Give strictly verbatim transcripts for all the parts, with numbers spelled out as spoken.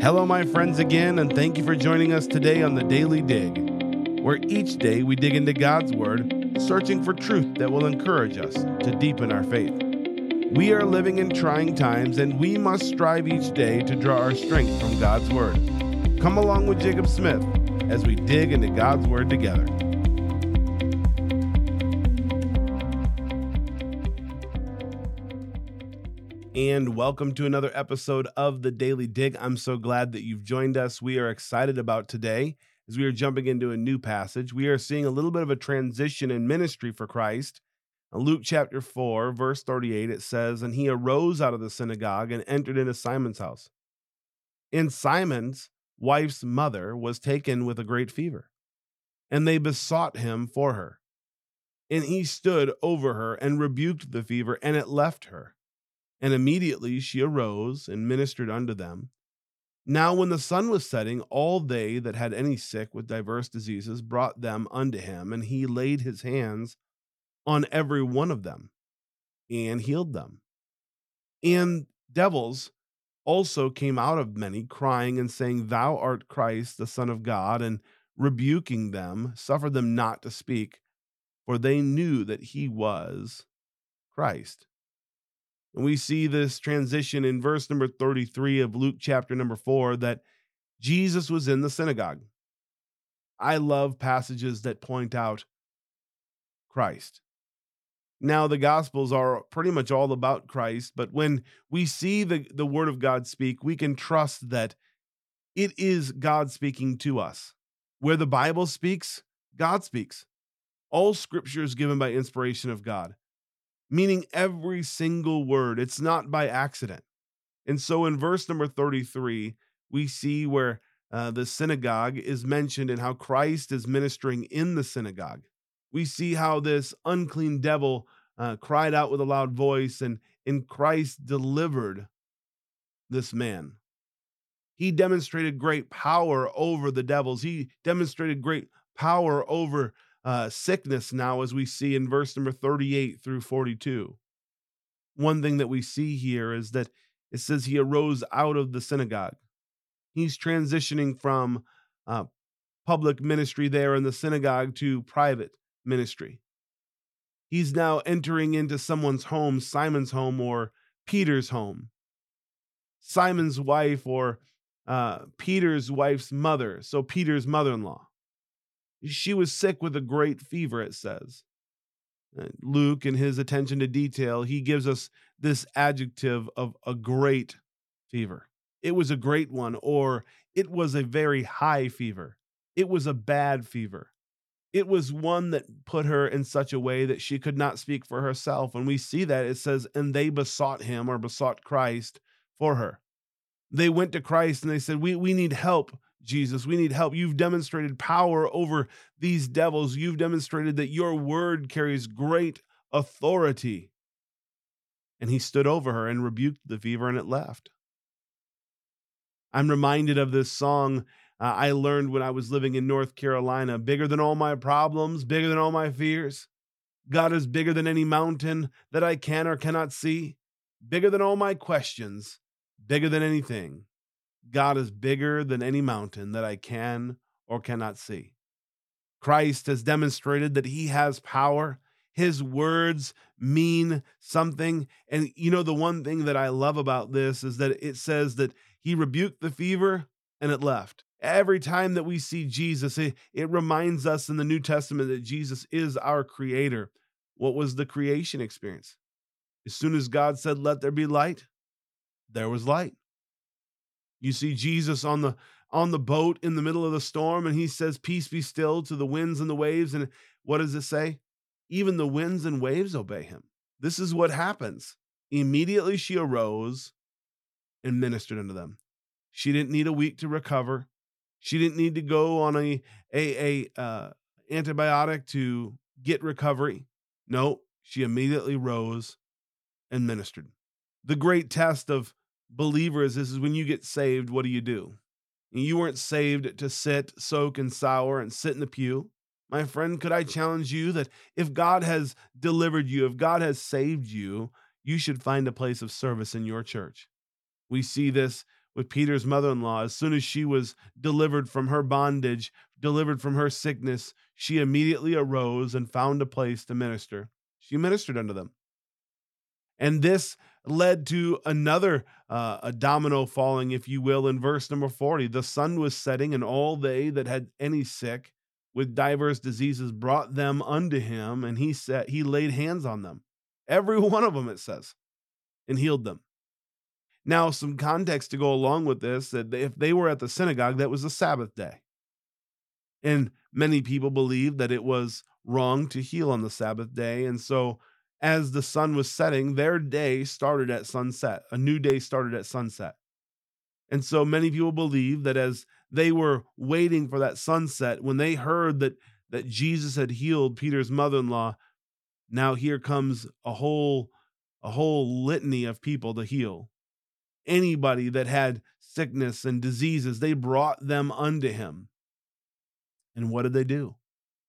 Hello, my friends, again, and thank you for joining us today on the Daily Dig, where each day we dig into God's Word, searching for truth that will encourage us to deepen our faith. We are living in trying times, and we must strive each day to draw our strength from God's Word. Come along with Jacob Smith as we dig into God's Word together. And welcome to another episode of The Daily Dig. I'm so glad that you've joined us. We are excited about today as we are jumping into a new passage. We are seeing a little bit of a transition in ministry for Christ. In Luke chapter four, verse thirty-eight, it says, "And he arose out of the synagogue and entered into Simon's house. And Simon's wife's mother was taken with a great fever, and they besought him for her. And he stood over her and rebuked the fever, and it left her. And immediately she arose and ministered unto them. Now when the sun was setting, all they that had any sick with diverse diseases brought them unto him, and he laid his hands on every one of them, and healed them. And devils also came out of many, crying and saying, Thou art Christ, the Son of God, and rebuking them, suffered them not to speak, for they knew that he was Christ." And we see this transition in verse number thirty-three of Luke chapter number four, that Jesus was in the synagogue. I love passages that point out Christ. Now, the Gospels are pretty much all about Christ, but when we see the, the Word of God speak, we can trust that it is God speaking to us. Where the Bible speaks, God speaks. All Scripture is given by inspiration of God, meaning every single word. It's not by accident. And so in verse number thirty-three, we see where uh, the synagogue is mentioned and how Christ is ministering in the synagogue. We see how this unclean devil uh, cried out with a loud voice, and in Christ delivered this man. He demonstrated great power over the devils. He demonstrated great power over Uh, sickness now, as we see in verse number thirty-eight through forty-two. One thing that we see here is that it says he arose out of the synagogue. He's transitioning from uh, public ministry there in the synagogue to private ministry. He's now entering into someone's home, Simon's home or Peter's home. Simon's wife or uh, Peter's wife's mother, so Peter's mother-in-law. She was sick with a great fever, it says. Luke, in his attention to detail, he gives us this adjective of a great fever. It was a great one, or it was a very high fever. It was a bad fever. It was one that put her in such a way that she could not speak for herself. When we see that, it says, and they besought him or besought Christ for her. They went to Christ and they said, we, we need help. Jesus, we need help. You've demonstrated power over these devils. You've demonstrated that your word carries great authority. And he stood over her and rebuked the fever, and it left. I'm reminded of this song uh, I learned when I was living in North Carolina. Bigger than all my problems, bigger than all my fears. God is bigger than any mountain that I can or cannot see. Bigger than all my questions, bigger than anything. God is bigger than any mountain that I can or cannot see. Christ has demonstrated that he has power. His words mean something. And you know, the one thing that I love about this is that it says that he rebuked the fever and it left. Every time that we see Jesus, it, it reminds us in the New Testament that Jesus is our creator. What was the creation experience? As soon as God said, let there be light, there was light. You see Jesus on the on the boat in the middle of the storm, and he says, peace be still to the winds and the waves. And what does it say? Even the winds and waves obey him. This is what happens. Immediately she arose and ministered unto them. She didn't need a week to recover. She didn't need to go on a, a, a uh, antibiotic to get recovery. No, she immediately rose and ministered. The great test of believers, this is when you get saved, what do you do? You weren't saved to sit, soak, and sour and sit in the pew. My friend, could I challenge you that if God has delivered you, if God has saved you, you should find a place of service in your church. We see this with Peter's mother-in-law. As soon as she was delivered from her bondage, delivered from her sickness, she immediately arose and found a place to minister. She ministered unto them. And this led to another uh, a domino falling, if you will, in verse number forty. The sun was setting, and all they that had any sick with diverse diseases brought them unto him, and he said he laid hands on them, every one of them, it says, and healed them. Now, some context to go along with this, that if they were at the synagogue, that was the Sabbath day. And many people believed that it was wrong to heal on the Sabbath day, and so as the sun was setting, their day started at sunset. A new day started at sunset. And so many people believe that as they were waiting for that sunset, when they heard that, that Jesus had healed Peter's mother-in-law, now here comes a whole, a whole litany of people to heal. Anybody that had sickness and diseases, they brought them unto him. And what did they do?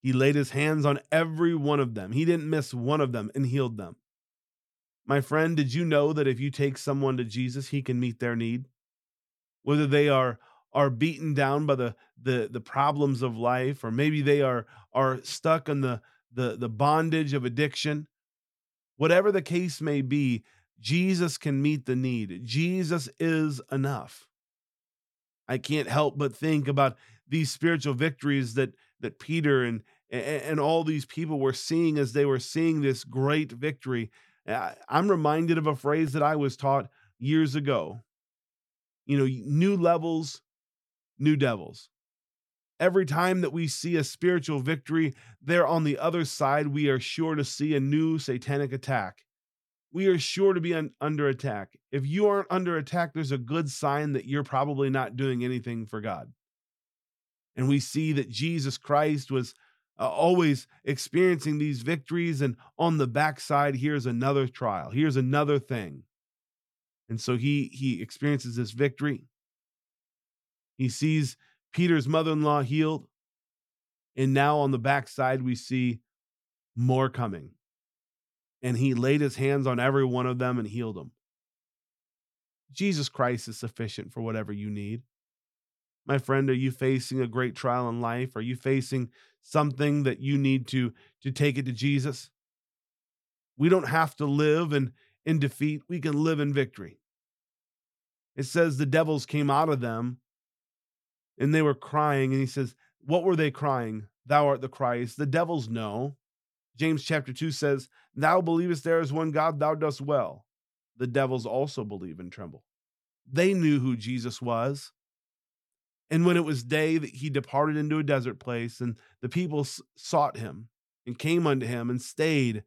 He laid his hands on every one of them. He didn't miss one of them, and healed them. My friend, did you know that if you take someone to Jesus, he can meet their need? Whether they are, are beaten down by the, the, the problems of life, or maybe they are, are stuck in the, the, the bondage of addiction, whatever the case may be, Jesus can meet the need. Jesus is enough. I can't help but think about these spiritual victories that that Peter and, and all these people were seeing as they were seeing this great victory. I'm reminded of a phrase that I was taught years ago. You know, new levels, new devils. Every time that we see a spiritual victory, there on the other side, we are sure to see a new satanic attack. We are sure to be un- under attack. If you aren't under attack, there's a good sign that you're probably not doing anything for God. And we see that Jesus Christ was uh, always experiencing these victories. And on the backside, here's another trial. Here's another thing. And so he, he experiences this victory. He sees Peter's mother-in-law healed. And now on the backside, we see more coming. And he laid his hands on every one of them and healed them. Jesus Christ is sufficient for whatever you need. My friend, are you facing a great trial in life? Are you facing something that you need to, to take it to Jesus? We don't have to live in, in defeat. We can live in victory. It says the devils came out of them and they were crying. And he says, what were they crying? Thou art the Christ. The devils know. James chapter two says, thou believest there is one God, thou dost well. The devils also believe and tremble. They knew who Jesus was. And when it was day, that he departed into a desert place, and the people sought him and came unto him and stayed,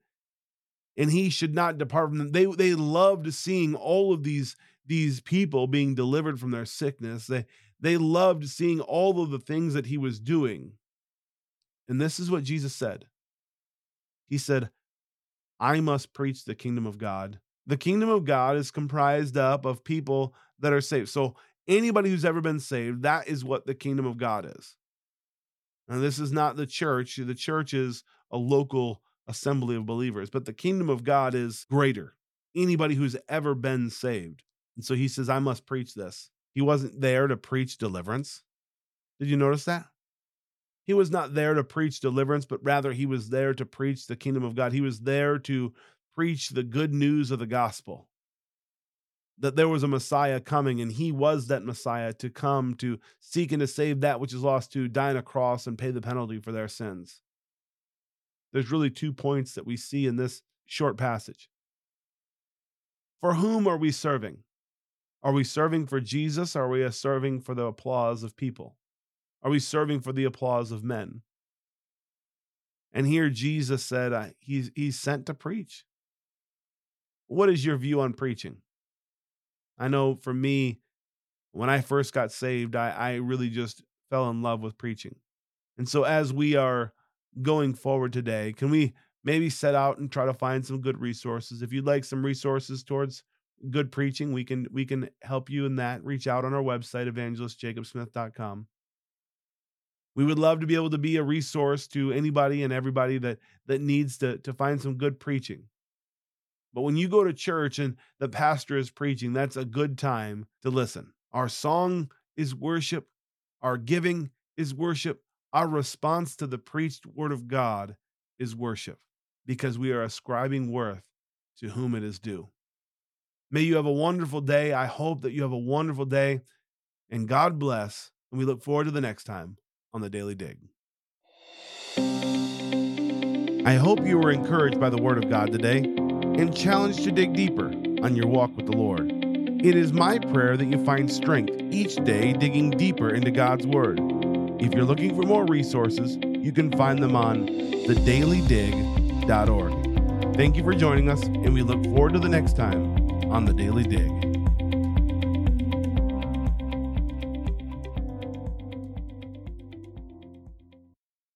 and he should not depart from them. They, they loved seeing all of these, these people being delivered from their sickness. They, they loved seeing all of the things that he was doing. And this is what Jesus said. He said, I must preach the kingdom of God. The kingdom of God is comprised up of people that are saved. So anybody who's ever been saved, that is what the kingdom of God is. And this is not the church. The church is a local assembly of believers, but the kingdom of God is greater. Anybody who's ever been saved. And so he says, I must preach this. He wasn't there to preach deliverance. Did you notice that? He was not there to preach deliverance, but rather he was there to preach the kingdom of God. He was there to preach the good news of the gospel. That there was a Messiah coming, and he was that Messiah to come to seek and to save that which is lost, to die on a cross and pay the penalty for their sins. There's really two points that we see in this short passage. For whom are we serving? Are we serving for Jesus? Or are we serving for the applause of people? Are we serving for the applause of men? And here Jesus said, uh, he's, he's sent to preach. What is your view on preaching? I know for me, when I first got saved, I, I really just fell in love with preaching. And so as we are going forward today, can we maybe set out and try to find some good resources? If you'd like some resources towards good preaching, we can we can help you in that. Reach out on our website, evangelist jacob smith dot com. We would love to be able to be a resource to anybody and everybody that, that needs to, to find some good preaching. But when you go to church and the pastor is preaching, that's a good time to listen. Our song is worship. Our giving is worship. Our response to the preached word of God is worship, because we are ascribing worth to whom it is due. May you have a wonderful day. I hope that you have a wonderful day. And God bless. And we look forward to the next time on the Daily Dig. I hope you were encouraged by the Word of God today and challenged to dig deeper on your walk with the Lord. It is my prayer that you find strength each day digging deeper into God's Word. If you're looking for more resources, you can find them on the daily dig dot org. Thank you for joining us, and we look forward to the next time on The Daily Dig.